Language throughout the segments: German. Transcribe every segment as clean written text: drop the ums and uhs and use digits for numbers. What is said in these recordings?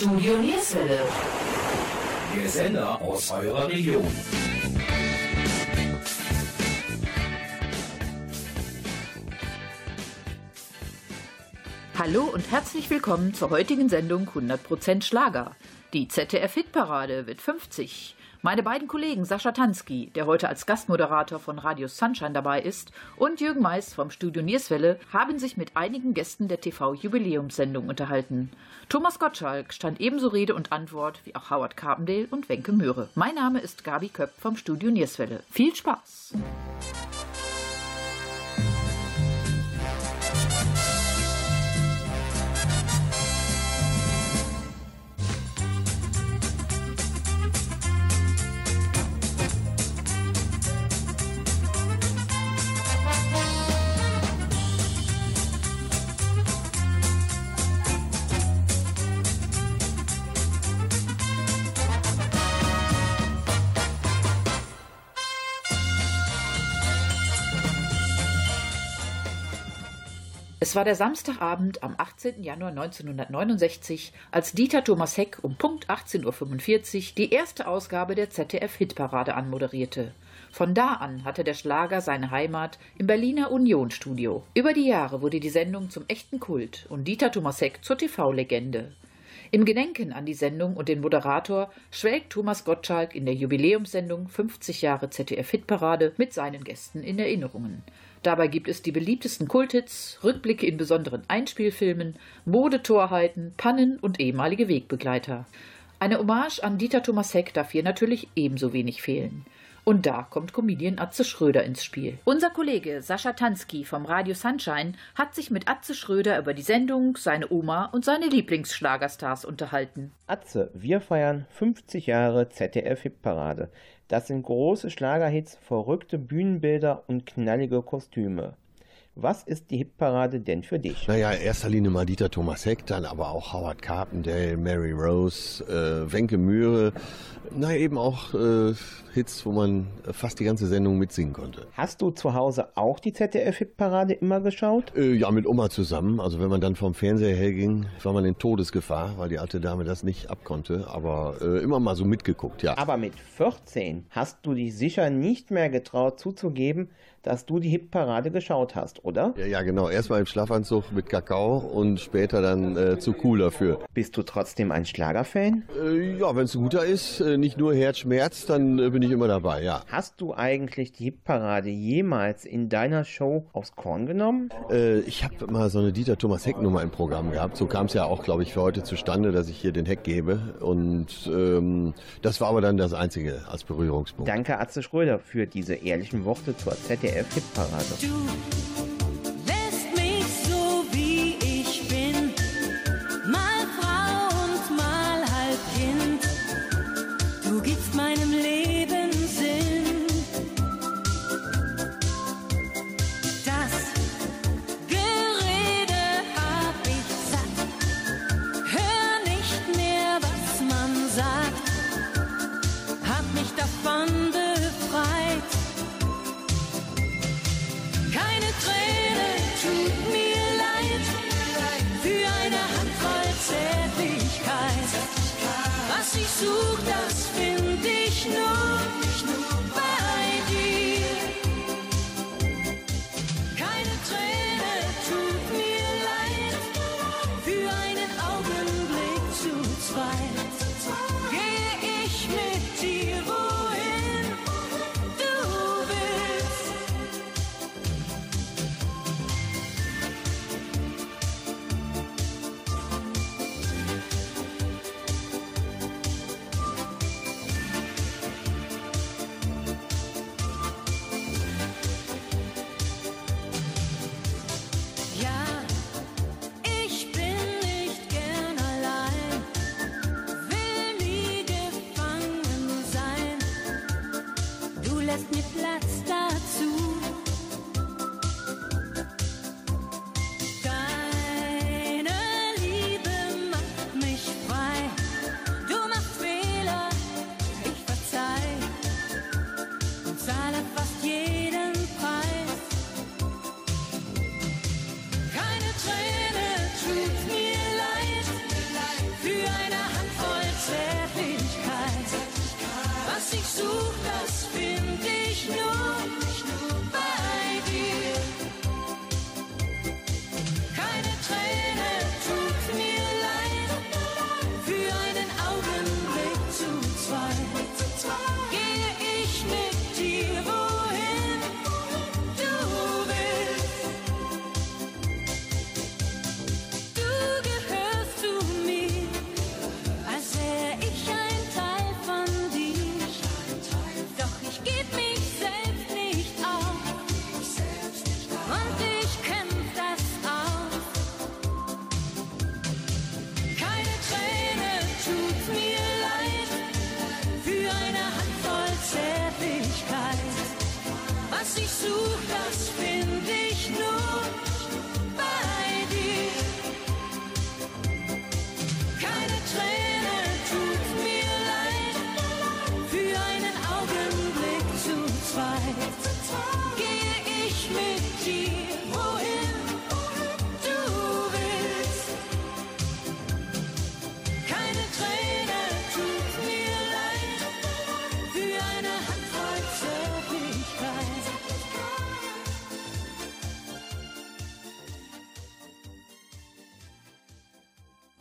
Studio Nierswelle. Der Sender aus eurer Region. Hallo und herzlich willkommen zur heutigen Sendung 100% Schlager. Die ZDF-Hitparade wird 50. Meine beiden Kollegen Sascha Tanski, der heute als Gastmoderator von Radio Sunshine dabei ist, und Jürgen Meis vom Studio Nierswelle haben sich mit einigen Gästen der TV-Jubiläumssendung unterhalten. Thomas Gottschalk stand ebenso Rede und Antwort wie auch Howard Carpendale und Wencke Myhre. Mein Name ist Gabi Koepp vom Studio Nierswelle. Viel Spaß! Es war der Samstagabend am 18. Januar 1969, als Dieter Thomas Heck um Punkt 18.45 Uhr die erste Ausgabe der ZDF-Hitparade anmoderierte. Von da an hatte der Schlager seine Heimat im Berliner Unionstudio. Über die Jahre wurde die Sendung zum echten Kult und Dieter Thomas Heck zur TV-Legende. Im Gedenken an die Sendung und den Moderator schwelgt Thomas Gottschalk in der Jubiläumssendung 50 Jahre ZDF-Hitparade mit seinen Gästen in Erinnerungen. Dabei gibt es die beliebtesten Kulthits, Rückblicke in besonderen Einspielfilmen, Modetorheiten, Pannen und ehemalige Wegbegleiter. Eine Hommage an Dieter Thomas Heck darf hier natürlich ebenso wenig fehlen. Und da kommt Comedian Atze Schröder ins Spiel. Unser Kollege Sascha Tanski vom Radio Sunshine hat sich mit Atze Schröder über die Sendung, seine Oma und seine Lieblingsschlagerstars unterhalten. Atze, wir feiern 50 Jahre ZDF-Hitparade. Das sind große Schlagerhits, verrückte Bühnenbilder und knallige Kostüme. Was ist die Hitparade denn für dich? Naja, in erster Linie mal Dieter Thomas Heck, dann aber auch Howard Carpendale, Mary Rose, Wencke Myhre. Na, eben auch Hits, wo man fast die ganze Sendung mitsingen konnte. Hast du zu Hause auch die ZDF-Hitparade immer geschaut? Ja, mit Oma zusammen. Also wenn man dann vom Fernseher herging, war man in Todesgefahr, weil die alte Dame das nicht abkonnte. Aber immer mal so mitgeguckt, ja. Aber mit 14 hast du dich sicher nicht mehr getraut zuzugeben, dass du die Hitparade geschaut hast, oder? Ja, genau. Erstmal im Schlafanzug mit Kakao und später dann zu cool dafür. Bist du trotzdem ein Schlagerfan? Ja, wenn es ein guter ist, nicht nur Herzschmerz, dann bin ich immer dabei, ja. Hast du eigentlich die Hitparade jemals in deiner Show aufs Korn genommen? Ich habe mal so eine Dieter Thomas Heck Nummer im Programm gehabt. So kam es ja auch, glaube ich, für heute zustande, dass ich hier den Heck gebe. Und das war aber dann das Einzige als Berührungspunkt. Danke, Atze Schröder, für diese ehrlichen Worte zur ZDF. Der Hitparade. Du lässt mich so, wie ich bin, mal Frau und mal halb Kind. Du gibst meinem Leben Sinn. Das Gerede hab ich satt. Hör nicht mehr, was man sagt. Hab mich davon befreit. Keine Tränen.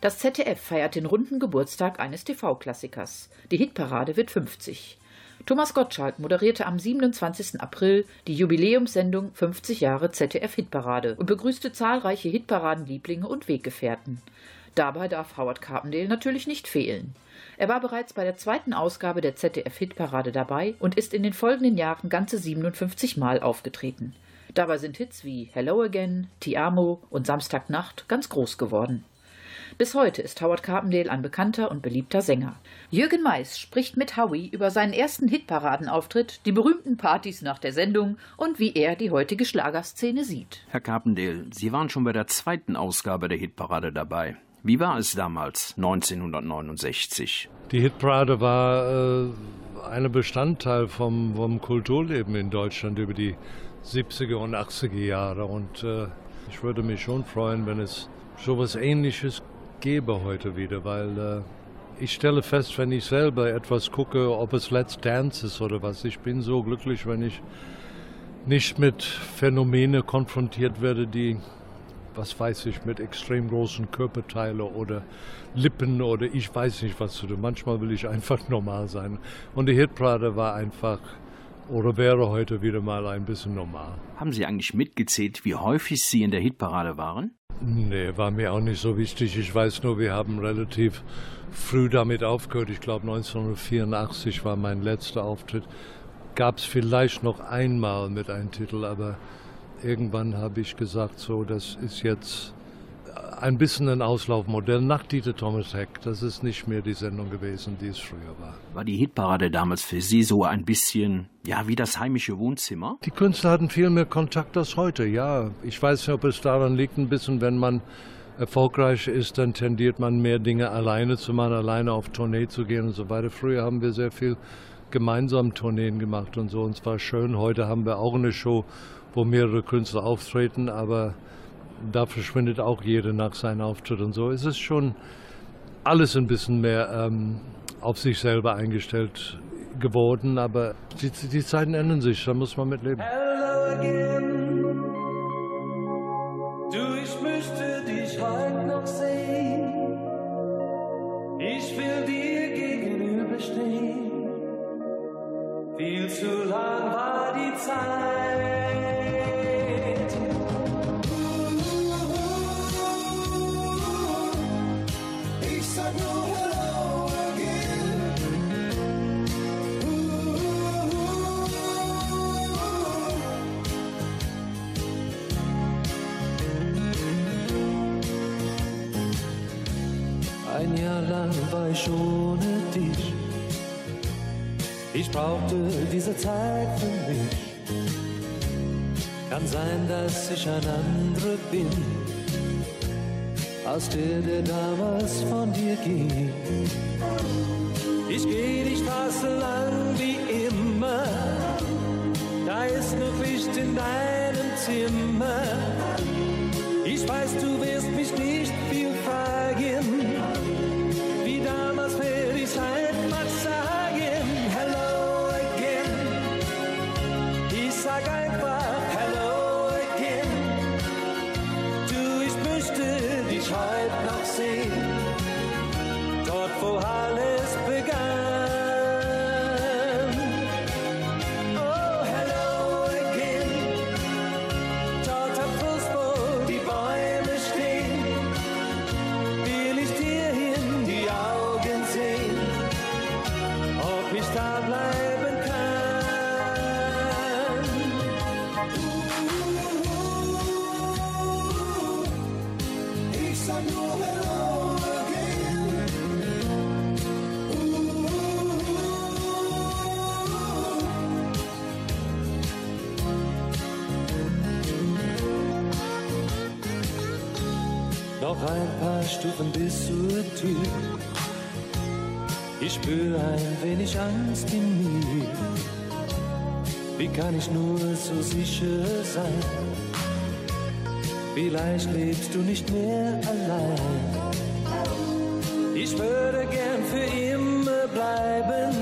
Das ZDF feiert den runden Geburtstag eines TV-Klassikers. Die Hitparade wird 50. Thomas Gottschalk moderierte am 27. April die Jubiläumssendung 50 Jahre ZDF-Hitparade und begrüßte zahlreiche Hitparadenlieblinge und Weggefährten. Dabei darf Howard Carpendale natürlich nicht fehlen. Er war bereits bei der zweiten Ausgabe der ZDF-Hitparade dabei und ist in den folgenden Jahren ganze 57 Mal aufgetreten. Dabei sind Hits wie Hello Again, Ti Amo und Samstagnacht ganz groß geworden. Bis heute ist Howard Carpendale ein bekannter und beliebter Sänger. Jürgen Meis spricht mit Howie über seinen ersten Hitparadenauftritt, die berühmten Partys nach der Sendung und wie er die heutige Schlagerszene sieht. Herr Carpendale, Sie waren schon bei der zweiten Ausgabe der Hitparade dabei. Wie war es damals, 1969? Die Hitparade war ein Bestandteil vom Kulturleben in Deutschland über die 70er und 80er Jahre. Und ich würde mich schon freuen, wenn es so etwas Ähnliches gebe heute wieder, weil ich stelle fest, wenn ich selber etwas gucke, ob es Let's Dance ist oder was, ich bin so glücklich, wenn ich nicht mit Phänomene konfrontiert werde, die, was weiß ich, mit extrem großen Körperteilen oder Lippen oder ich weiß nicht was zu tun. Manchmal will ich einfach normal sein. Und die Hitparade war einfach oder wäre heute wieder mal ein bisschen normal. Haben Sie eigentlich mitgezählt, wie häufig Sie in der Hitparade waren? Nee, war mir auch nicht so wichtig. Ich weiß nur, wir haben relativ früh damit aufgehört. Ich glaube, 1984 war mein letzter Auftritt. Gab es vielleicht noch einmal mit einem Titel, aber irgendwann habe ich gesagt, so, das ist jetzt ein bisschen ein Auslaufmodell nach Dieter Thomas Heck. Das ist nicht mehr die Sendung gewesen, die es früher war. War die Hitparade damals für Sie so ein bisschen, ja, wie das heimische Wohnzimmer? Die Künstler hatten viel mehr Kontakt als heute, ja. Ich weiß nicht, ob es daran liegt ein bisschen, wenn man erfolgreich ist, dann tendiert man mehr Dinge alleine zu machen, alleine auf Tournee zu gehen und so weiter. Früher haben wir sehr viel gemeinsam Tourneen gemacht und so. Und es war schön, heute haben wir auch eine Show, wo mehrere Künstler auftreten, aber da verschwindet auch jeder nach seinem Auftritt und so. Es ist schon alles ein bisschen mehr auf sich selber eingestellt geworden, aber die Zeiten ändern sich, da muss man mitleben. Hello again. Du, ich möchte dich heute noch sehen. Ich will dir gegenüberstehen. Viel zu lang war die Zeit. Ich sag nur hello again. Ein Jahr lang war ich ohne dich. Ich brauchte diese Zeit für mich. Kann sein, dass ich ein anderer bin, als der damals von dir ging. Ich geh die Straße lang wie immer. Da ist noch Licht in deinem Zimmer. Ich weiß, du wirst mich nicht viel fragen. Wie damals will ich halt mal sagen. Sag einfach hello again. Du, ich möchte dich heute noch sehen. Dort, wo alles begann. Oh, hello again. Dort am Fluss, wo die Bäume stehen, will ich dir in die Augen sehen, ob ich da bleiben kann. Noch ein paar Stufen bis zur Tür. Ich spüre ein wenig Angst in mir. Wie kann ich nur so sicher sein? Vielleicht lebst du nicht mehr allein. Ich würde gern für immer bleiben.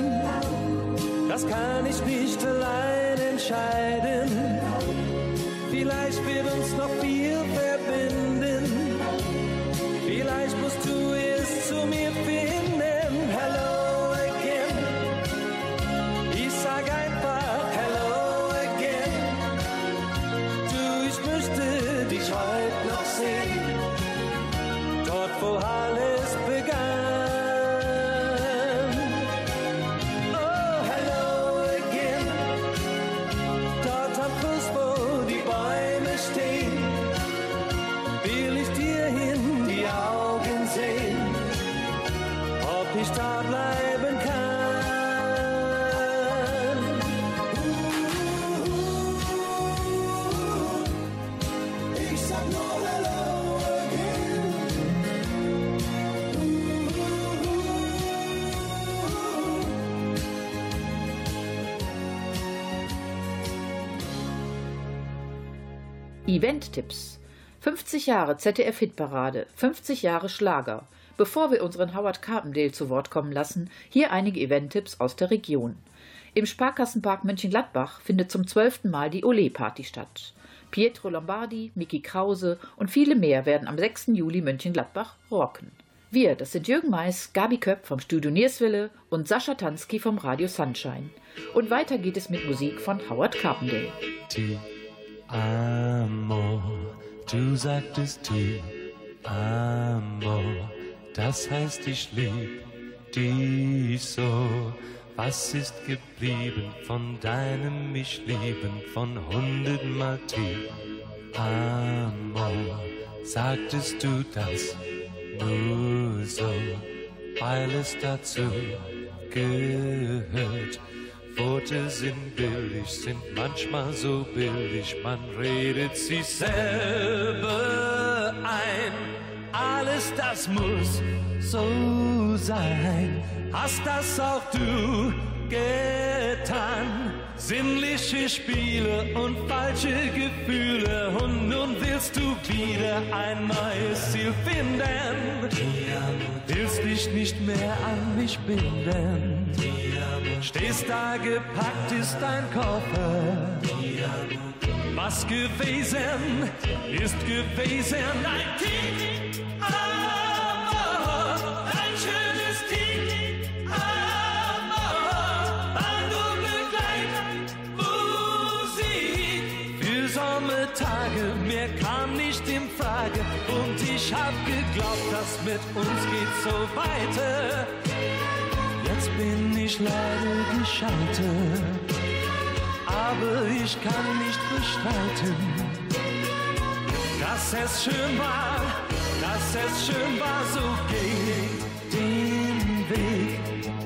Das kann ich nicht allein entscheiden. Vielleicht wird uns noch viel verbinden. Vielleicht musst du Ich sag nur hello again. Event-Tipps: 50 Jahre ZDF-Hitparade, 50 Jahre Schlager. Bevor wir unseren Howard Carpendale zu Wort kommen lassen, hier einige Event-Tipps aus der Region. Im Sparkassenpark Mönchengladbach findet zum 12. Mal die Olé-Party statt. Pietro Lombardi, Micky Krause und viele mehr werden am 6. Juli Mönchengladbach rocken. Wir, das sind Jürgen Meis, Gabi Koepp vom Studio Nierswelle und Sascha Tanski vom Radio Sunshine. Und weiter geht es mit Musik von Howard Carpendale. Ti amo, du sagtest Ti amo, das heißt ich lieb dich so. Was ist geblieben von deinem mich lieben von 100 Mal Ti amo? Sagtest du das nur so, weil es dazu gehört? Worte sind billig, sind manchmal so billig, man redet sich selber ein. Alles das muss so sein, hast das auch du getan. Sinnliche Spiele und falsche Gefühle, und nun willst du wieder ein neues Ziel finden. Willst dich nicht mehr an mich binden. Stehst da, gepackt ist dein Koffer. Was gewesen, ist gewesen. Ein Ti amo, ein schönes Ti amo, Band und Begleitmusik. Für Sommertage, mehr kam nicht in Frage. Und ich hab geglaubt, dass mit uns geht's so weiter. Jetzt bin ich leider gescheitert. Aber ich kann nicht bestreiten, dass es schön war, dass es schön war. So geh den Weg,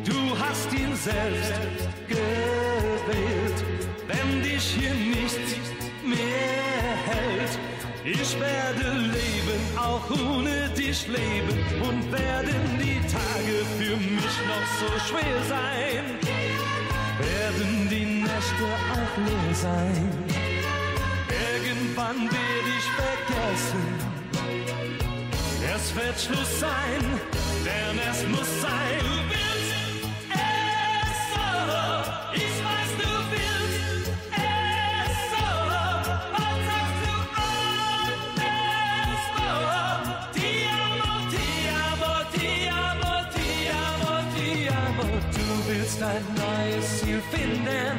du hast ihn selbst gewählt. Wenn dich hier nichts mehr hält, ich werde leben, auch ohne dich leben. Und werden die Tage für mich noch so schwer sein, werden die Nächte auch leer sein. Irgendwann werde ich vergessen. Es wird Schluss sein, denn es muss sein. Du willst es so, ich weiß, du willst es so. Was sagst du anderswo? Ti amo, ti amo, ti amo, ti amo, ti amo. Du willst ein neues Ziel finden,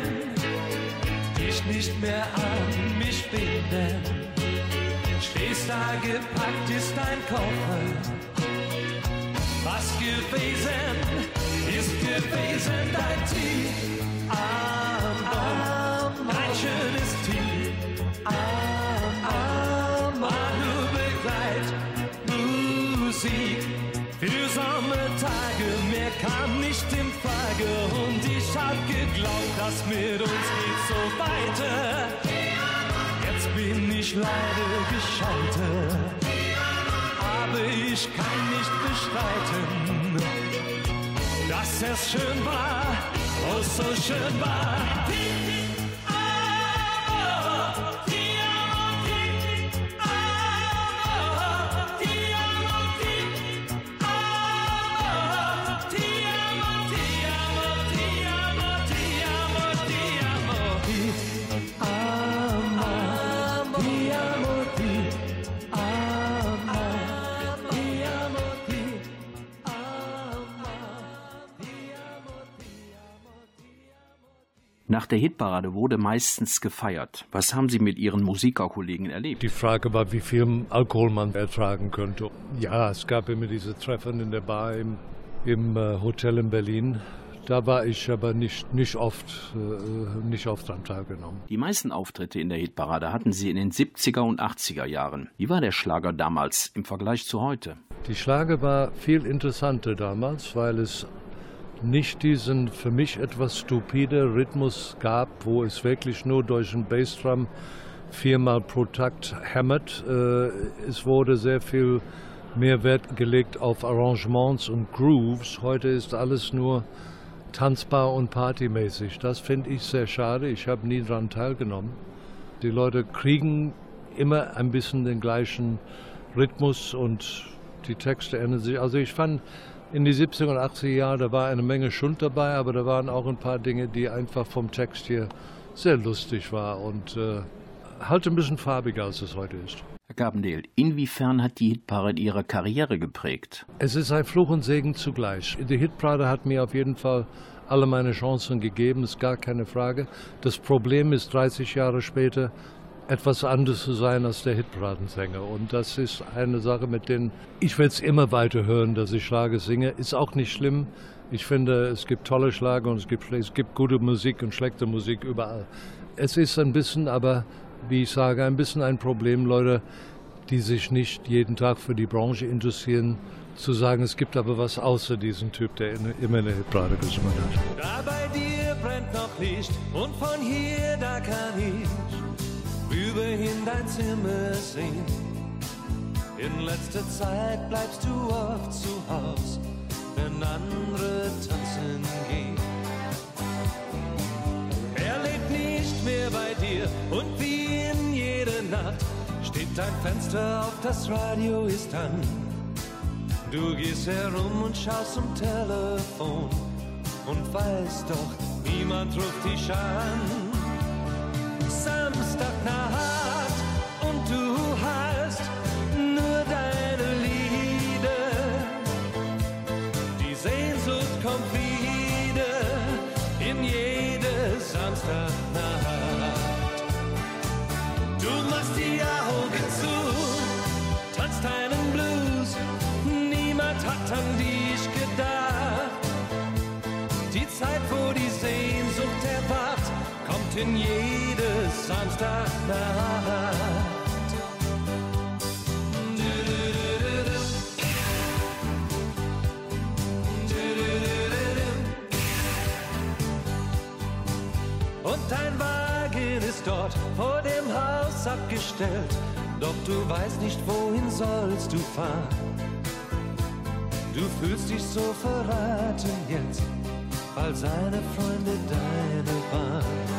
dich nicht mehr an mich binden. Stehst da, gepackt ist dein Koffer. Was gewesen, ist gewesen. Dein Ti amo, ein schönes Ti amo, du begleitest Musik. Für Sommertage, mehr kam nicht in Frage. Und ich hab geglaubt, dass mit uns geht's so weiter. Jetzt bin ich leider gescheitert. Aber ich kann nicht bestreiten, dass es schön war, oh so schön war. Nach der Hitparade wurde meistens gefeiert. Was haben Sie mit Ihren Musikerkollegen erlebt? Die Frage war, wie viel Alkohol man ertragen könnte. Ja, es gab immer diese Treffen in der Bar im Hotel in Berlin. Da war ich aber nicht oft dran teilgenommen. Die meisten Auftritte in der Hitparade hatten Sie in den 70er und 80er Jahren. Wie war der Schlager damals im Vergleich zu heute? Die Schlager war viel interessanter damals, weil es nicht diesen für mich etwas stupide Rhythmus gab, wo es wirklich nur durch einen Bassdrum viermal pro Takt hämmert. Es wurde sehr viel mehr Wert gelegt auf Arrangements und Grooves. Heute ist alles nur tanzbar und partymäßig. Das finde ich sehr schade. Ich habe nie daran teilgenommen. Die Leute kriegen immer ein bisschen den gleichen Rhythmus und die Texte ändern sich. Also ich fand, in die 70er und 80er Jahre, da war eine Menge Schund dabei, aber da waren auch ein paar Dinge, die einfach vom Text hier sehr lustig war und halt ein bisschen farbiger, als es heute ist. Herr Carpendale, inwiefern hat die Hitparade Ihre Karriere geprägt? Es ist ein Fluch und Segen zugleich. Die Hitparade hat mir auf jeden Fall alle meine Chancen gegeben, ist gar keine Frage. Das Problem ist, 30 Jahre später etwas anderes zu sein als der Hitparadensänger. Und das ist eine Sache, mit der ich will es immer weiter hören, dass ich Schlager singe. Ist auch nicht schlimm. Ich finde, es gibt tolle Schlager und es gibt gute Musik und schlechte Musik überall. Es ist ein bisschen, aber wie ich sage, ein bisschen ein Problem, Leute, die sich nicht jeden Tag für die Branche interessieren, zu sagen, es gibt aber was außer diesem Typ, der immer eine Hitparade gesungen hat. Da bei dir brennt noch Licht und von hier, da kann ich überhin dein Zimmer sehen. In letzter Zeit bleibst du oft zu Haus, wenn andere tanzen gehen. Er lebt nicht mehr bei dir und wie in jeder Nacht steht dein Fenster auf, das Radio ist an. Du gehst herum und schaust zum Telefon und weißt doch, niemand ruft dich an. Samstagnacht und du hast nur deine Lieder. Die Sehnsucht kommt wieder in jede Samstagnacht. Du machst die Augen zu, tanzt deinen Blues. Niemand hat an dich gedacht. Die Zeit, wo die Sehnsucht erwacht, kommt in jede Samstagnacht. Und dein Wagen ist dort vor dem Haus abgestellt, doch du weißt nicht, wohin sollst du fahren. Du fühlst dich so verraten jetzt, weil seine Freunde deine waren.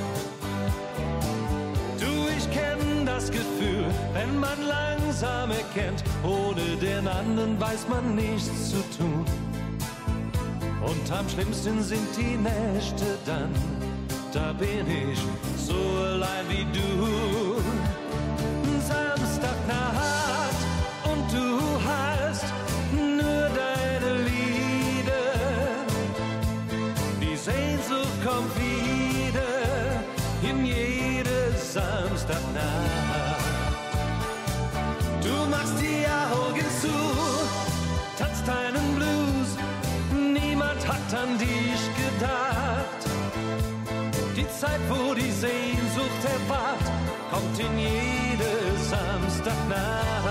Das Gefühl, wenn man langsam erkennt, ohne den anderen weiß man nichts zu tun. Und am schlimmsten sind die Nächte dann, da bin ich so allein wie du. Samstagnacht und du hast nur deine Lieder. Die Sehnsucht kommt wieder in jede Samstagnacht. An dich gedacht. Die Zeit, wo die Sehnsucht erwacht, kommt in jede Samstagnacht.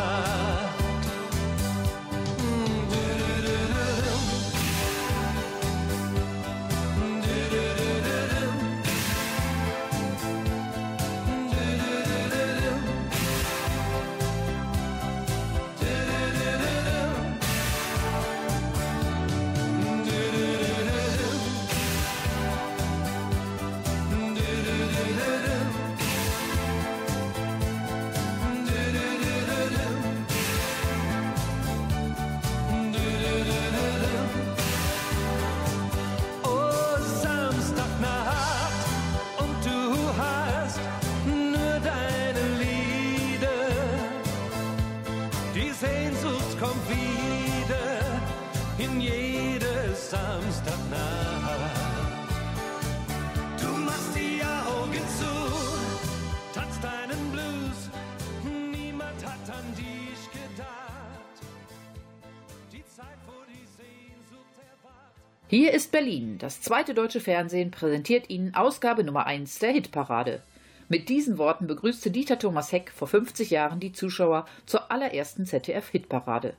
Hier ist Berlin. Das zweite deutsche Fernsehen präsentiert Ihnen Ausgabe Nummer 1 der Hitparade. Mit diesen Worten begrüßte Dieter Thomas Heck vor 50 Jahren die Zuschauer zur allerersten ZDF-Hitparade.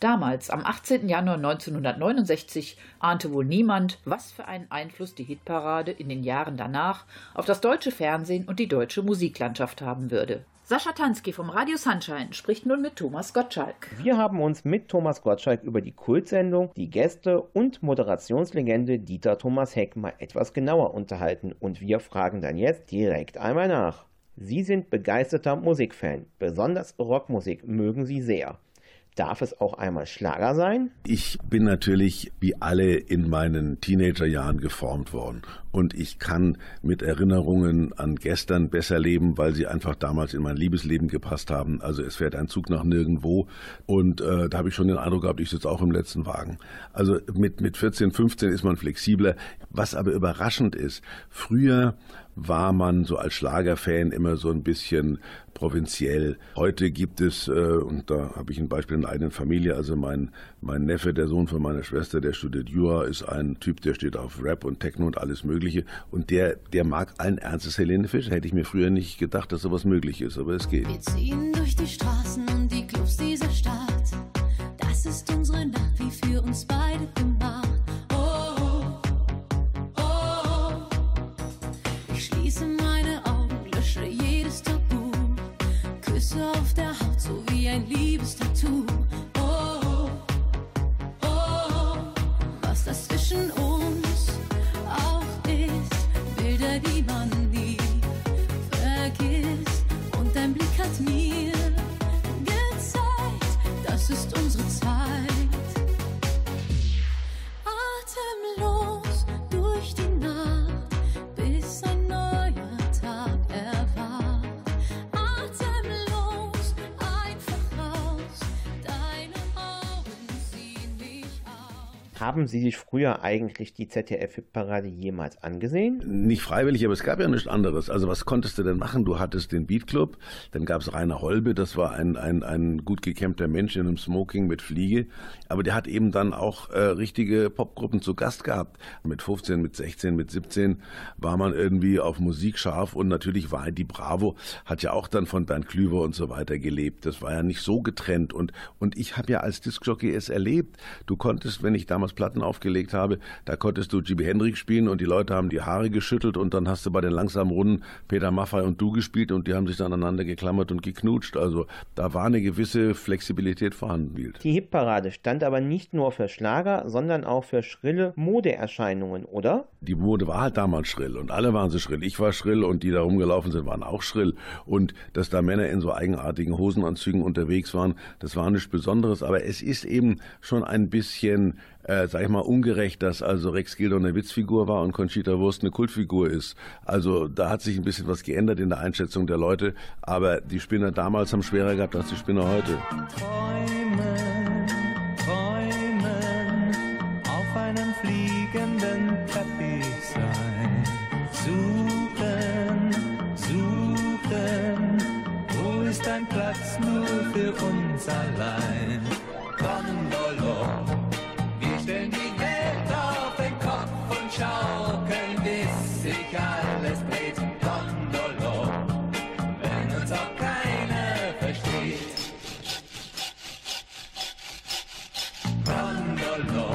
Damals, am 18. Januar 1969, ahnte wohl niemand, was für einen Einfluss die Hitparade in den Jahren danach auf das deutsche Fernsehen und die deutsche Musiklandschaft haben würde. Sascha Tanski vom Radio Sunshine spricht nun mit Thomas Gottschalk. Wir haben uns mit Thomas Gottschalk über die Kultsendung, die Gäste und Moderationslegende Dieter Thomas Heck mal etwas genauer unterhalten und wir fragen dann jetzt direkt einmal nach. Sie sind begeisterter Musikfan, besonders Rockmusik mögen Sie sehr. Darf es auch einmal Schlager sein? Ich bin natürlich wie alle in meinen Teenagerjahren geformt worden. Und ich kann mit Erinnerungen an gestern besser leben, weil sie einfach damals in mein Liebesleben gepasst haben. Also es fährt ein Zug nach nirgendwo. Und da habe ich schon den Eindruck gehabt, ich sitze auch im letzten Wagen. Also mit 14, 15 ist man flexibler. Was aber überraschend ist, früher war man so als Schlagerfan immer so ein bisschen provinziell. Heute gibt es, und da habe ich ein Beispiel in der eigenen Familie, also mein Neffe, der Sohn von meiner Schwester, der studiert Jura, ist ein Typ, der steht auf Rap und Techno und alles Mögliche. Und der mag allen Ernstes Helene Fischer. Hätte ich mir früher nicht gedacht, dass sowas möglich ist, aber es geht. Wir ziehen durch die Straßen und die Clubs dieser Stadt. Das ist unsere Nacht, wie für uns beide gemacht. Schließe meine Augen, lösche jedes Tabu, Küsse auf der Haut, so wie ein Liebestattoo. Oh, oh, oh, was das zwischen uns auch ist, Bilder, die man nie vergisst. Und dein Blick hat mir gezeigt, das ist unsere Zeit. Atemlos durch die Nacht, bis ein Haben Sie sich früher eigentlich die ZDF-Hitparade jemals angesehen? Nicht freiwillig, aber es gab ja nichts anderes. Also was konntest du denn machen? Du hattest den Beatclub, dann gab es Rainer Holbe, das war ein gut gekämmter Mensch in einem Smoking mit Fliege. Aber der hat eben dann auch richtige Popgruppen zu Gast gehabt. Mit 15, mit 16, mit 17 war man irgendwie auf Musik scharf. Und natürlich war die Bravo, hat ja auch dann von Bernd Klüver und so weiter gelebt. Das war ja nicht so getrennt. Und ich habe ja als Discjockey es erlebt. Du konntest, wenn ich damals Platten aufgelegt habe, da konntest du Jimi Hendrix spielen und die Leute haben die Haare geschüttelt und dann hast du bei den langsamen Runden Peter Maffay und du gespielt und die haben sich dann aneinander geklammert und geknutscht. Also da war eine gewisse Flexibilität vorhanden. Die Hitparade stand aber nicht nur für Schlager, sondern auch für schrille Modeerscheinungen, oder? Die Mode war halt damals schrill und alle waren so schrill. Ich war schrill und die da rumgelaufen sind, waren auch schrill. Und dass da Männer in so eigenartigen Hosenanzügen unterwegs waren, das war nichts Besonderes. Aber es ist eben schon ein bisschen sag ich mal, ungerecht, dass also Rex Gildo eine Witzfigur war und Conchita Wurst eine Kultfigur ist. Also da hat sich ein bisschen was geändert in der Einschätzung der Leute, aber die Spinner damals haben schwerer gehabt als die Spinner heute. Träumen, träumen, auf einem fliegenden Teppich sein. Suchen, suchen, wo ist ein Platz nur für uns allein? Ballon. Denn die Welt auf den Kopf und schaukeln, bis sich alles dreht. Gondolo, wenn uns auch keiner versteht. Gondolo,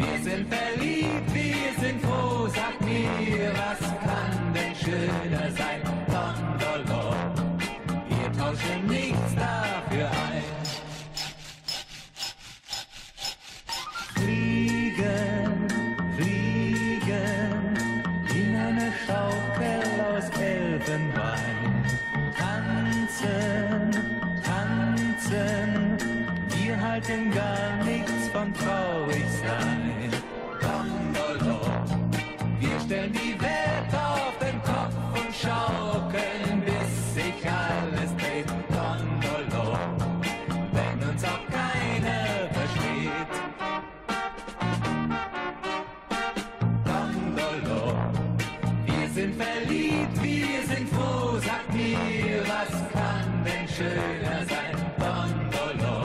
wir sind verliebt, wir sind froh, sag mir, was kann denn schöner sein? Gondolo, wir tauschen nichts dafür ein. Denn gar nichts von traurig sein. Gondolo, wir stellen die Welt auf den Kopf und schaukeln, bis sich alles dreht. Gondolo, wenn uns auch keiner versteht. Gondolo, wir sind verliebt, wir sind froh, sagt mir, was kann denn schöner sein? Gondolo,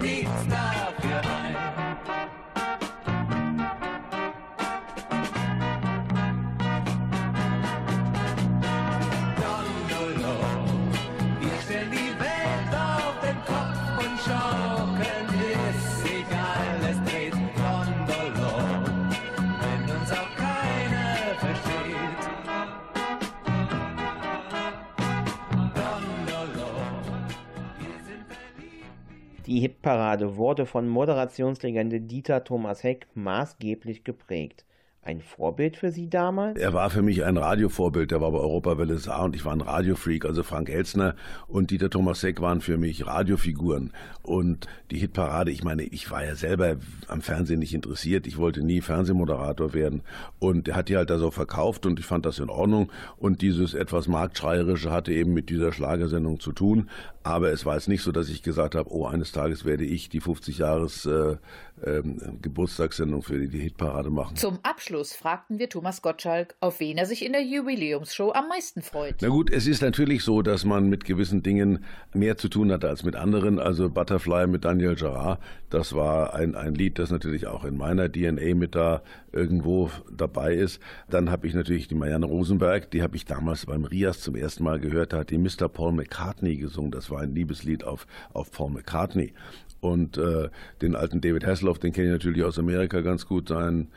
nichts dafür ein. Die Hitparade wurde von Moderationslegende Dieter Thomas Heck maßgeblich geprägt. Ein Vorbild für Sie damals? Er war für mich ein Radiovorbild. Er war bei Europawelle Saar und ich war ein Radiofreak. Also Frank Elstner und Dieter Thomas Heck waren für mich Radiofiguren. Und die Hitparade, ich meine, ich war ja selber am Fernsehen nicht interessiert. Ich wollte nie Fernsehmoderator werden. Und er hat die halt da so verkauft und ich fand das in Ordnung. Und dieses etwas Marktschreierische hatte eben mit dieser Schlagersendung zu tun. Aber es war jetzt nicht so, dass ich gesagt habe, oh, eines Tages werde ich die 50-Jahres-Geburtstagssendung für die Hitparade machen. Zum Abschluss fragten wir Thomas Gottschalk, auf wen er sich in der Jubiläumsshow am meisten freut. Na gut, es ist natürlich so, dass man mit gewissen Dingen mehr zu tun hatte als mit anderen. Also Butterfly mit Daniel Gerard, das war ein Lied, das natürlich auch in meiner DNA mit da irgendwo dabei ist. Dann habe ich natürlich die Marianne Rosenberg, die habe ich damals beim Rias zum ersten Mal gehört, da hat die Mr. Paul McCartney gesungen. Das war ein Liebeslied auf Paul McCartney. Und den alten David Hasselhoff, den kenne ich natürlich aus Amerika ganz gut. Seine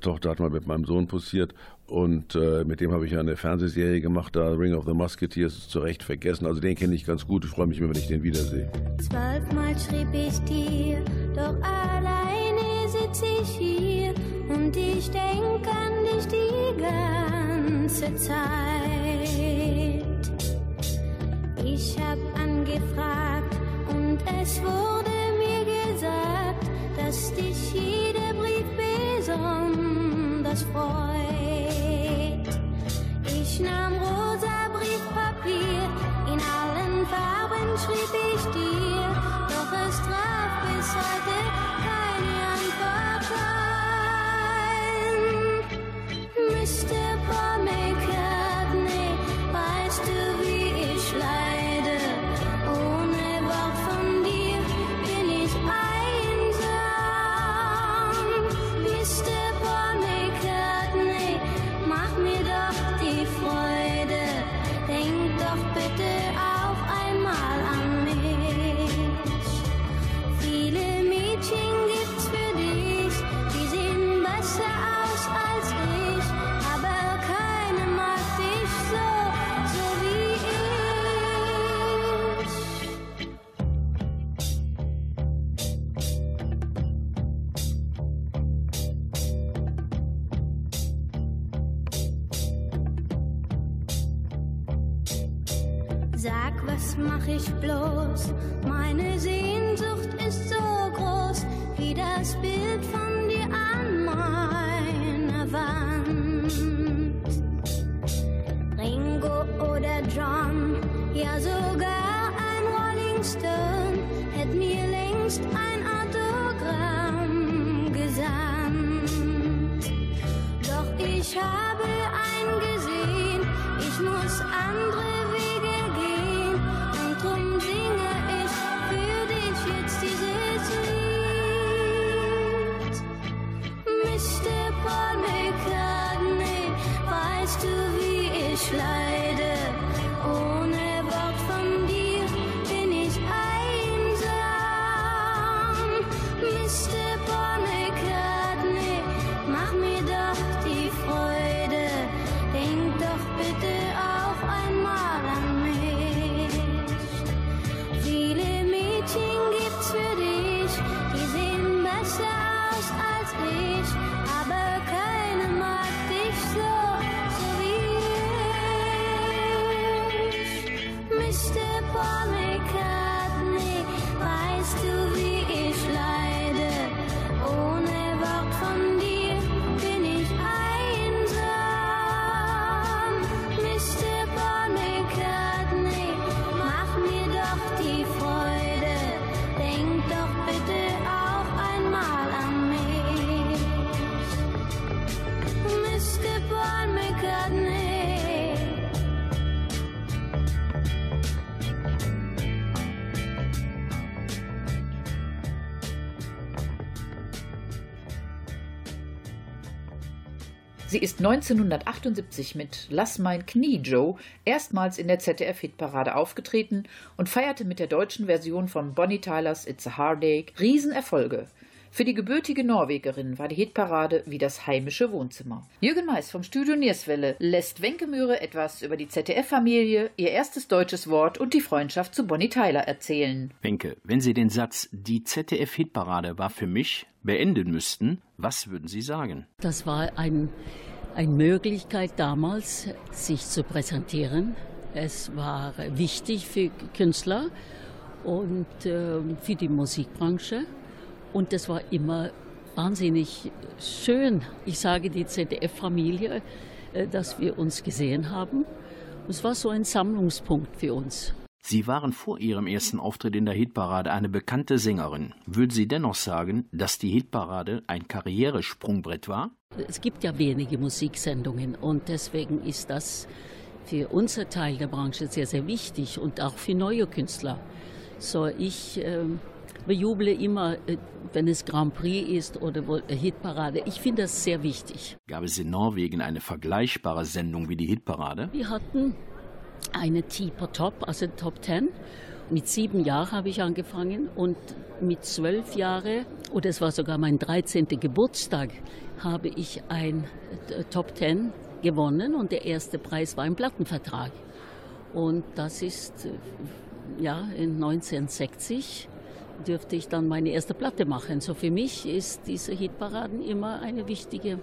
Tochter hat mal mit meinem Sohn posiert. Und mit dem habe ich ja eine Fernsehserie gemacht, da Ring of the Musketeers, ist zu Recht vergessen. Also den kenne ich ganz gut, ich freue mich immer, wenn ich den wiedersehe. 12-mal schrieb ich dir, doch alleine sitze ich hier. Und ich denke an dich die ganze Zeit. Ich habe angefragt und es wurde mir gesagt, dass dich jeder Brief besonders freut. Ich nahm rosa Briefpapier, in allen Farben schrieb ich dir, doch es traf bis heute keine Antwort ein. Mr. Paul McCartney, weißt du, wie ich leide? Ohne Wort von dir bin ich einsam. Mr. Paul McCartney, mach mir doch die Freude, denk doch bitte auch einmal an mich. Viele Mädchen gibt's für dich, die sehen besser aus als ich, aber keine mag dich so wie ich. Sag, was mach ich bloß? Meine Sehnsucht ist so groß wie das Bild von dir an meiner Wand. Ringo oder John, ja sogar ein Rolling Stone, hätt mir längst ein Autogramm gesandt. Doch ich habe eingesehen, ich muss andere Wege gehen und drum singe ich für dich jetzt dieses Lied. Mr. Paul McCartney, weißt du, wie ich leide? Ohne Wort von dir bin ich einsam. Mr. Paul McCartney, mach mir doch die Freude, denk doch bitte auch einmal an mich. Viele Mädchen gibt's für dich, die sehen besser aus als ich, aber keine mag dich so wie ich. Mr. Paul McCartney, weißt du, wie ich leide? Ohne Wort von dir bin ich einsam. Mr. Paul McCartney, mach mir doch die Freude, denk doch bitte auch einmal an mich. Mr. Paul McCartney. Sie ist 1978 mit Lass mein Knie, Joe erstmals in der ZDF-Hitparade aufgetreten und feierte mit der deutschen Version von Bonnie Tylers It's a Heartache Riesenerfolge. Für die gebürtige Norwegerin war die Hitparade wie das heimische Wohnzimmer. Jürgen Meis vom Studio Nierswelle lässt Wencke Myhre etwas über die ZDF-Familie, ihr erstes deutsches Wort und die Freundschaft zu Bonnie Tyler erzählen. Wencke, wenn Sie den Satz "Die ZDF-Hitparade war für mich" beenden müssten, was würden Sie sagen? Das war eine Möglichkeit damals, sich zu präsentieren. Es war wichtig für Künstler und für die Musikbranche. Und das war immer wahnsinnig schön. Ich sage die ZDF-Familie, dass wir uns gesehen haben. Es war so ein Sammlungspunkt für uns. Sie waren vor Ihrem ersten Auftritt in der Hitparade eine bekannte Sängerin. Würden Sie dennoch sagen, dass die Hitparade ein Karrieresprungbrett war? Es gibt ja wenige Musiksendungen und deswegen ist das für unseren Teil der Branche sehr, sehr wichtig und auch für neue Künstler. So, ich bejuble immer, wenn es Grand Prix ist oder Hitparade. Ich finde das sehr wichtig. Gab es in Norwegen eine vergleichbare Sendung wie die Hitparade? Wir hatten eine Tipper-Top, also Top 10. Mit 7 Jahren habe ich angefangen und mit 12 Jahren, oder es war sogar mein 13. Geburtstag, habe ich ein Top 10 gewonnen und der erste Preis war ein Plattenvertrag. Und das ist, ja, in 1960 dürfte ich dann meine erste Platte machen. So für mich ist diese Hitparaden immer eine wichtige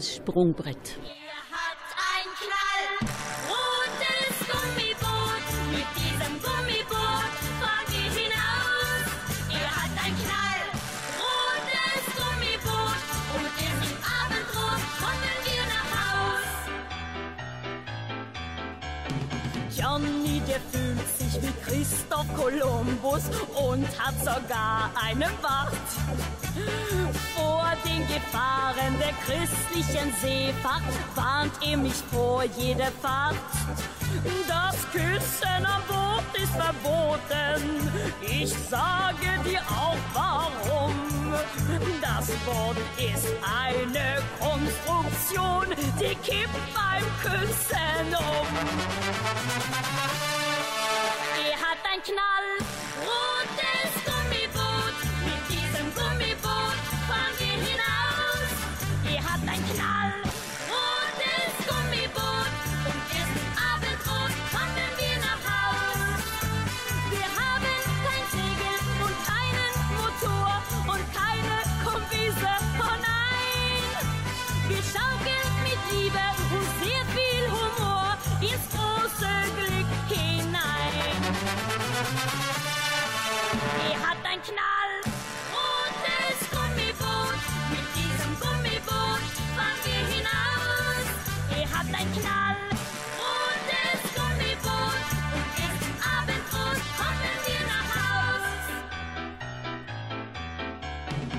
Sprungbrett. Johnny, der fühlt sich wie Christoph Kolumbus und hat sogar eine Wacht. Vor den Gefahren der christlichen Seefahrt warnt er mich vor jeder Fahrt. Das Küssen am Boot ist verboten, ich sage dir auch warum. Das Boot ist eine Konstruktion, die kippt beim Küssen um. Ein Knall, rotes Gummiboot, mit diesem Gummiboot fahren wir hinaus. Ihr habt ein Knall, rotes Gummiboot, und erst Abendrot kommen wir nach Haus. Wir haben kein Segel und keinen Motor und keine Kombüse, oh nein. Wir schaukeln mit Liebe und sehr viel Humor ins große Glück hinein. Er hat ein Knall, rotes Gummiboot, mit diesem Gummiboot fahren wir hinaus. Er hat ein Knall, rotes Gummiboot, und erst im Abendrot kommen wir nach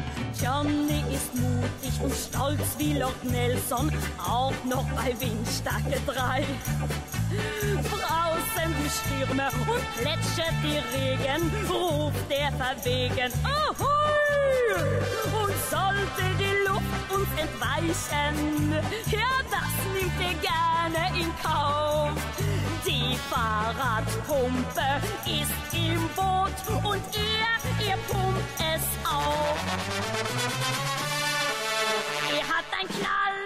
Haus. Johnny ist mutig und stolz wie Lord Nelson, auch noch bei Windstärke 3. Draußen die Stürme und plätschert die Regen, ruft er verwegen, ahoi! Und sollte die Luft uns entweichen, ja, das nimmt er gerne in Kauf. Die Fahrradpumpe ist im Boot und er pumpt es auf. Er hat ein Knall.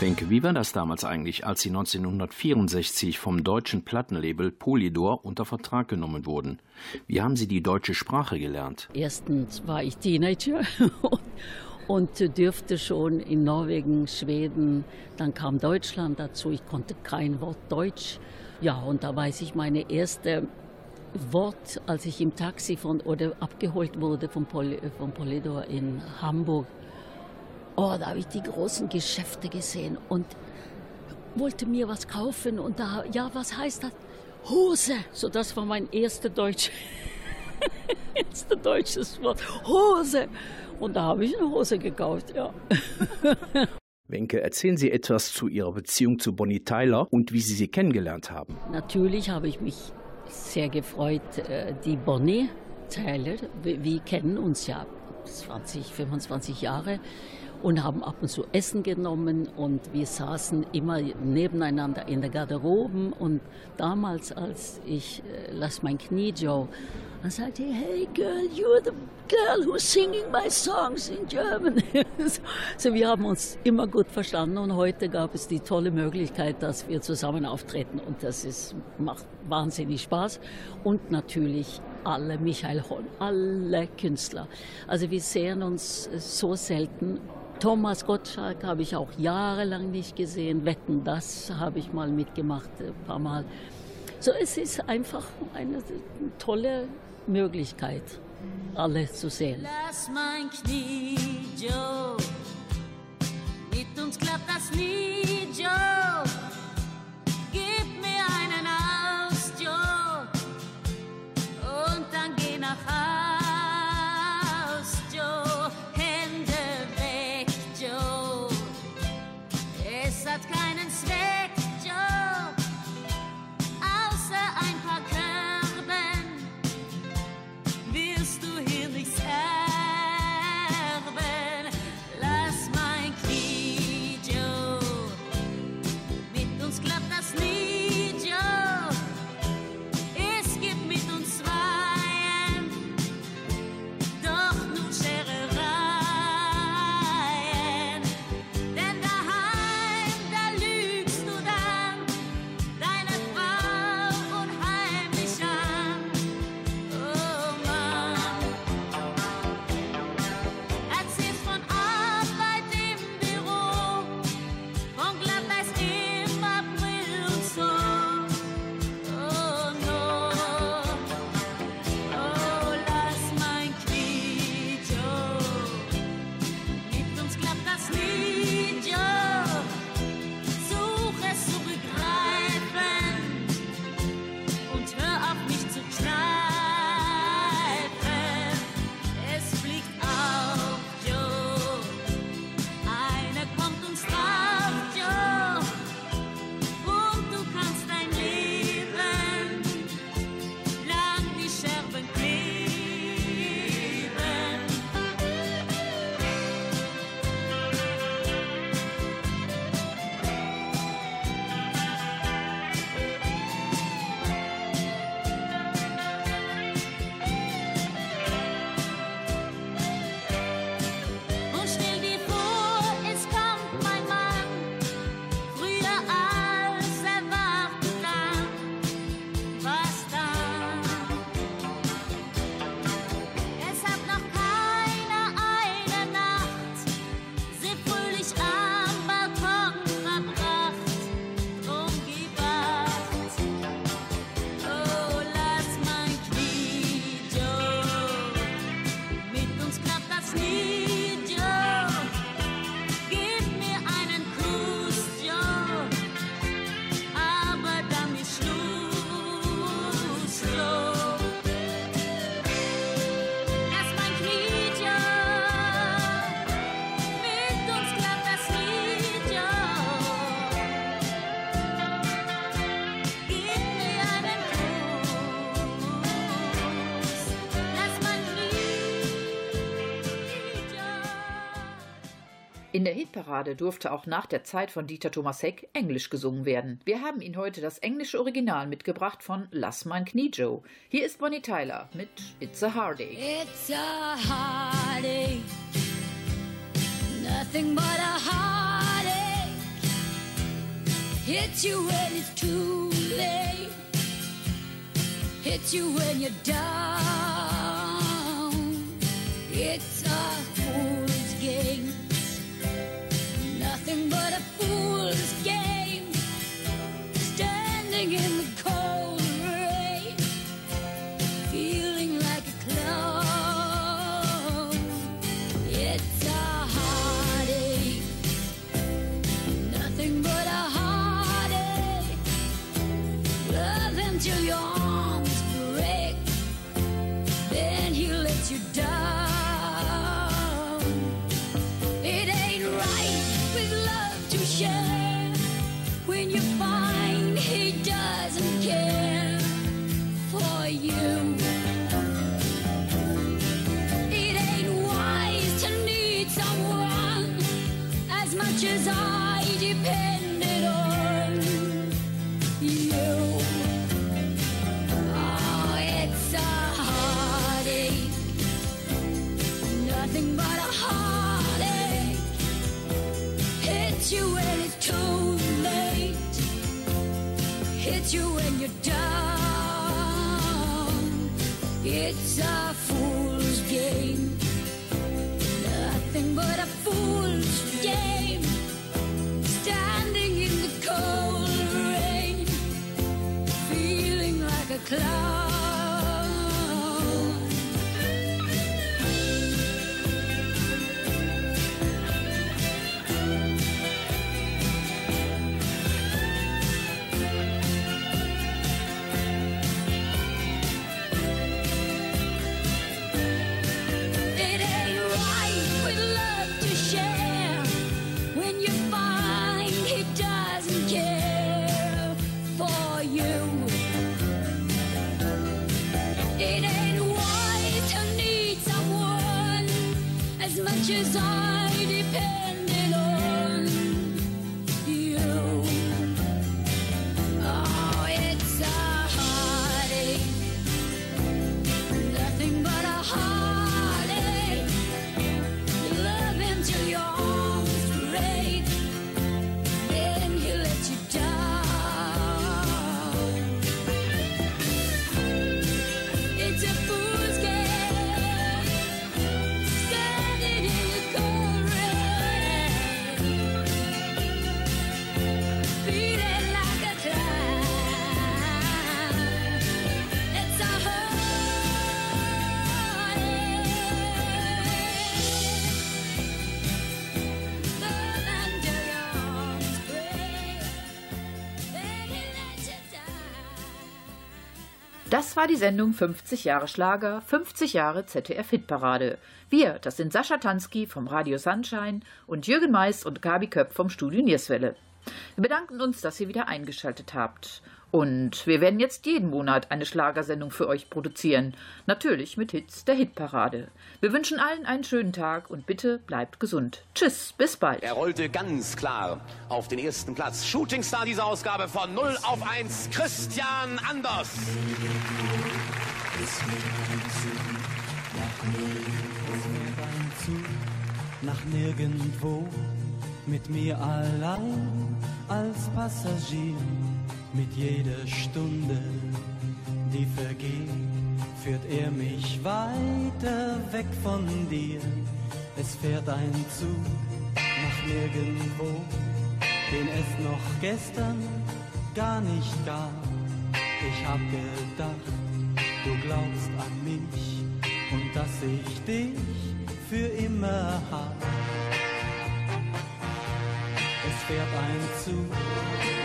Wencke, wie war das damals eigentlich, als Sie 1964 vom deutschen Plattenlabel Polydor unter Vertrag genommen wurden? Wie haben Sie die deutsche Sprache gelernt? Erstens war ich Teenager und dürfte schon in Norwegen, Schweden, dann kam Deutschland dazu, ich konnte kein Wort Deutsch. Ja, und da weiß ich, meine erste Wort, als ich im Taxi abgeholt wurde von Polydor in Hamburg, oh, da habe ich die großen Geschäfte gesehen und wollte mir was kaufen und da, ja, was heißt das? Hose, so das war mein erstes deutsches Wort, Hose. Und da habe ich eine Hose gekauft, ja. Wencke, erzählen Sie etwas zu Ihrer Beziehung zu Bonnie Tyler und wie Sie sie kennengelernt haben. Natürlich habe ich mich sehr gefreut, die Bonnie Tyler, wir kennen uns ja 20, 25 Jahre und haben ab und zu Essen genommen und wir saßen immer nebeneinander in der Garderobe und damals, als ich Lass mein Knie, Joe, dann sagte ich, hey girl, you're the girl who's singing my songs in German. So wir haben uns immer gut verstanden und heute gab es die tolle Möglichkeit, dass wir zusammen auftreten und das macht wahnsinnig Spaß und natürlich alle Michael Horn, alle Künstler. Also wir sehen uns so selten. Thomas Gottschalk habe ich auch jahrelang nicht gesehen. Wetten, das habe ich mal mitgemacht, ein paar Mal. So, es ist einfach eine tolle Möglichkeit, alle zu sehen. Lass mein Knie, Joe. Mit uns klappt das nie, Joe. Gib mir einen aus, Joe. Und dann geh nach Hause. In der Hitparade durfte auch nach der Zeit von Dieter Thomas Heck Englisch gesungen werden. Wir haben Ihnen heute das englische Original mitgebracht von Lass mein Knie, Joe. Hier ist Bonnie Tyler mit It's a Heartache. It's a heartache, nothing but a heartache, hits you when it's too late, hits you when you're down, it's a fool's game. Das war die Sendung 50 Jahre Schlager, 50 Jahre ZDF-Hitparade. Wir, das sind Sascha Tanski vom Radio Sunshine und Jürgen Meis und Gabi Koepp vom Studio Nierswelle. Wir bedanken uns, dass ihr wieder eingeschaltet habt. Und wir werden jetzt jeden Monat eine Schlagersendung für euch produzieren. Natürlich mit Hits der Hitparade. Wir wünschen allen einen schönen Tag und bitte bleibt gesund. Tschüss, bis bald. Er rollte ganz klar auf den ersten Platz. Shootingstar dieser Ausgabe von 0 auf 1, Christian Anders. Nach nirgendwo, mit mir allein als Passagier. Mit jeder Stunde, die vergeht, führt er mich weiter weg von dir. Es fährt ein Zug nach nirgendwo, den es noch gestern gar nicht gab. Ich hab gedacht, du glaubst an mich und dass ich dich für immer hab. Es fährt ein Zug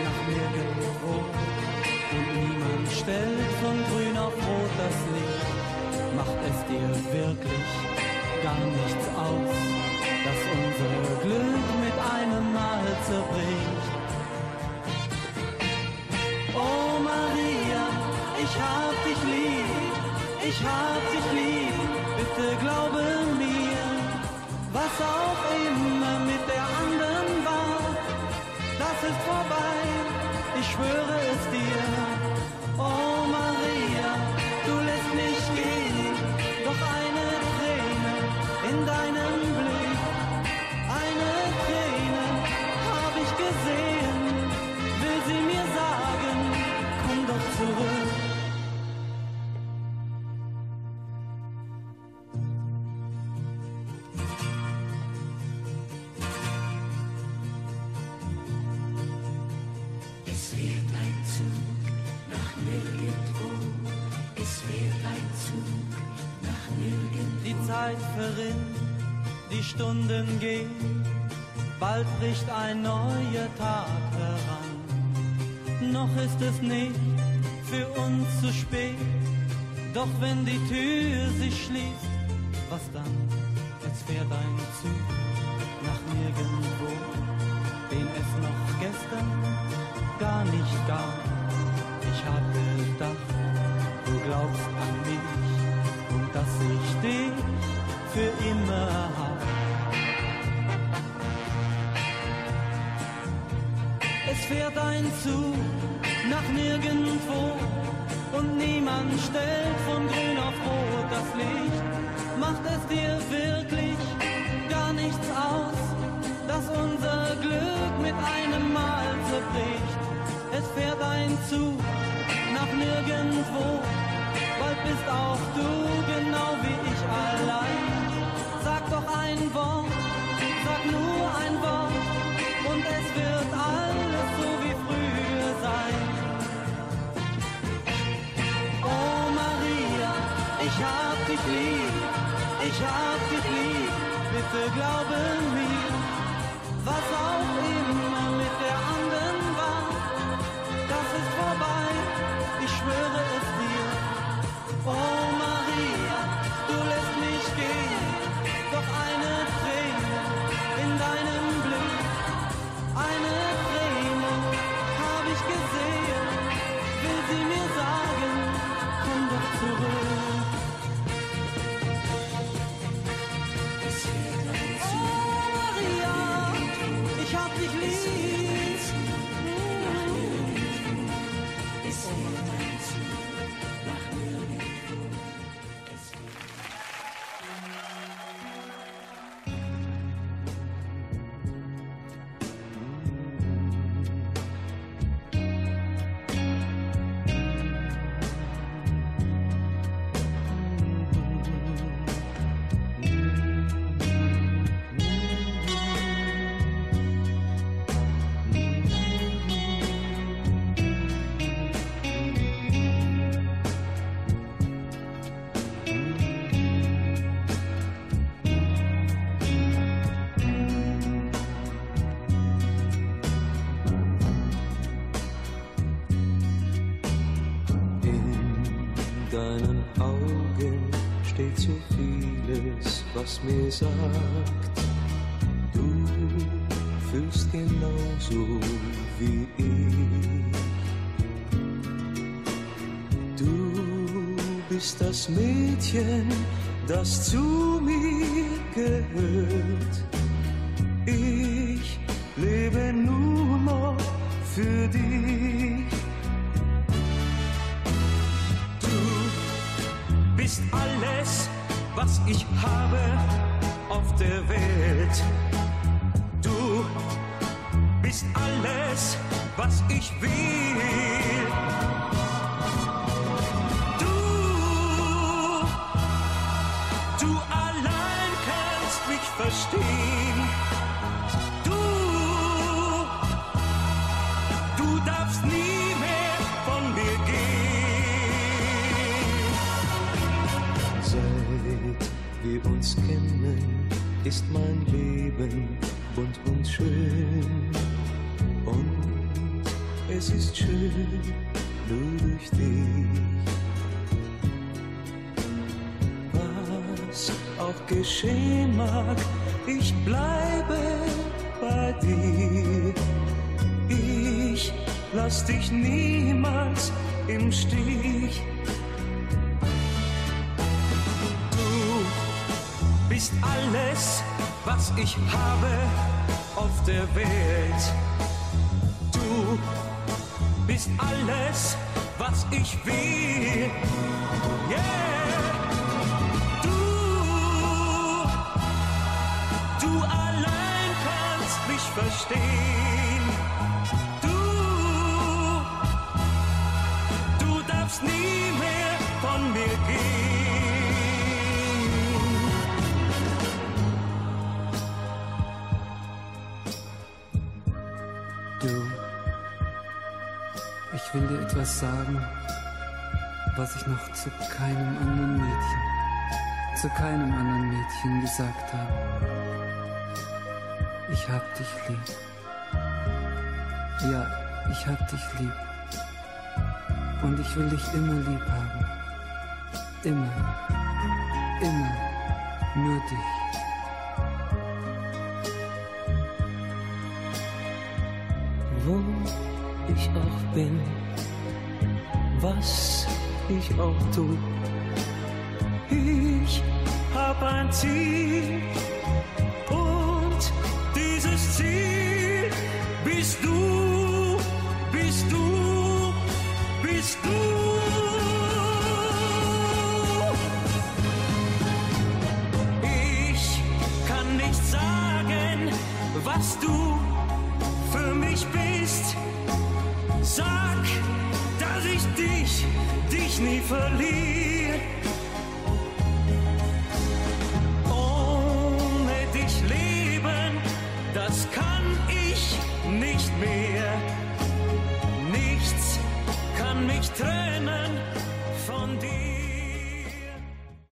nach nirgendwo und niemand stellt von grün auf rot das Licht. Macht es dir wirklich gar nichts aus, dass unser Glück mit einem Mal zerbricht? Oh Maria, ich hab dich lieb, ich hab dich lieb, bitte glaube mir, was auch immer mit der anderen war. Es ist vorbei, ich schwöre es dir. Oh Maria, du lässt mich gehen, doch eine Träne in deinem Blick, eine Träne hab ich gesehen, will sie mir sagen, komm doch zurück. Zeit verrinnt, die Stunden gehen, bald bricht ein neuer Tag heran. Noch ist es nicht für uns zu spät, doch wenn die Tür sich schließt, was dann? Jetzt fährt ein Zug nach nirgendwo, den es noch gestern gar nicht gab. Ich hab gedacht, du glaubst an mich und dass ich dich für immer hab. Es fährt ein Zug nach nirgendwo und niemand stellt von grün auf rot das Licht. Macht es dir wirklich gar nichts aus, dass unser Glück mit einem Mal zerbricht? Es fährt ein Zug nach nirgendwo, bald bist auch du genau wie ich allein. Sag doch ein Wort, sag nur ein Wort, und es wird alles so wie früher sein. Oh Maria, ich hab dich lieb, ich hab dich lieb, bitte glaube mir. Was auch immer mit der anderen war, das ist vorbei, ich schwöre es dir. Oh Maria, du lässt mich gehen, doch eine Träne in deinem Blick, eine Träne hab ich gesehen, will sie mir sagen, komm doch zurück. Ich hab dich lieb. Was mir sagt, du fühlst genauso wie ich. Du bist das Mädchen, das zu mir gehört. Ich lebe nur noch für dich. Du bist alles, was ich habe auf der Welt. Du bist alles, was ich will. Du allein kannst mich verstehen. Du darfst nie. Wir uns kennen, ist mein Leben bunt und schön. Und es ist schön, nur durch dich. Was auch geschehen mag, ich bleibe bei dir. Ich lass dich niemals im Stich. Du bist alles, was ich habe auf der Welt. Du bist alles, was ich will. Yeah. Du allein kannst mich verstehen. Du darfst nie mehr von mir gehen. Ich will dir etwas sagen, was ich noch zu keinem anderen Mädchen, zu keinem anderen Mädchen gesagt habe, ich hab dich lieb. Ja, ich hab dich lieb. Und ich will dich immer lieb haben. Immer, immer, nur dich. Wo ich auch bin, was ich auch tu, ich hab ein Ziel und dieses Ziel bist du, bist du, bist du. Ich kann nicht sagen, was du für mich bist, sag, dass ich dich nie verliere. Ohne dich leben, das kann ich nicht mehr. Nichts kann mich trennen von dir.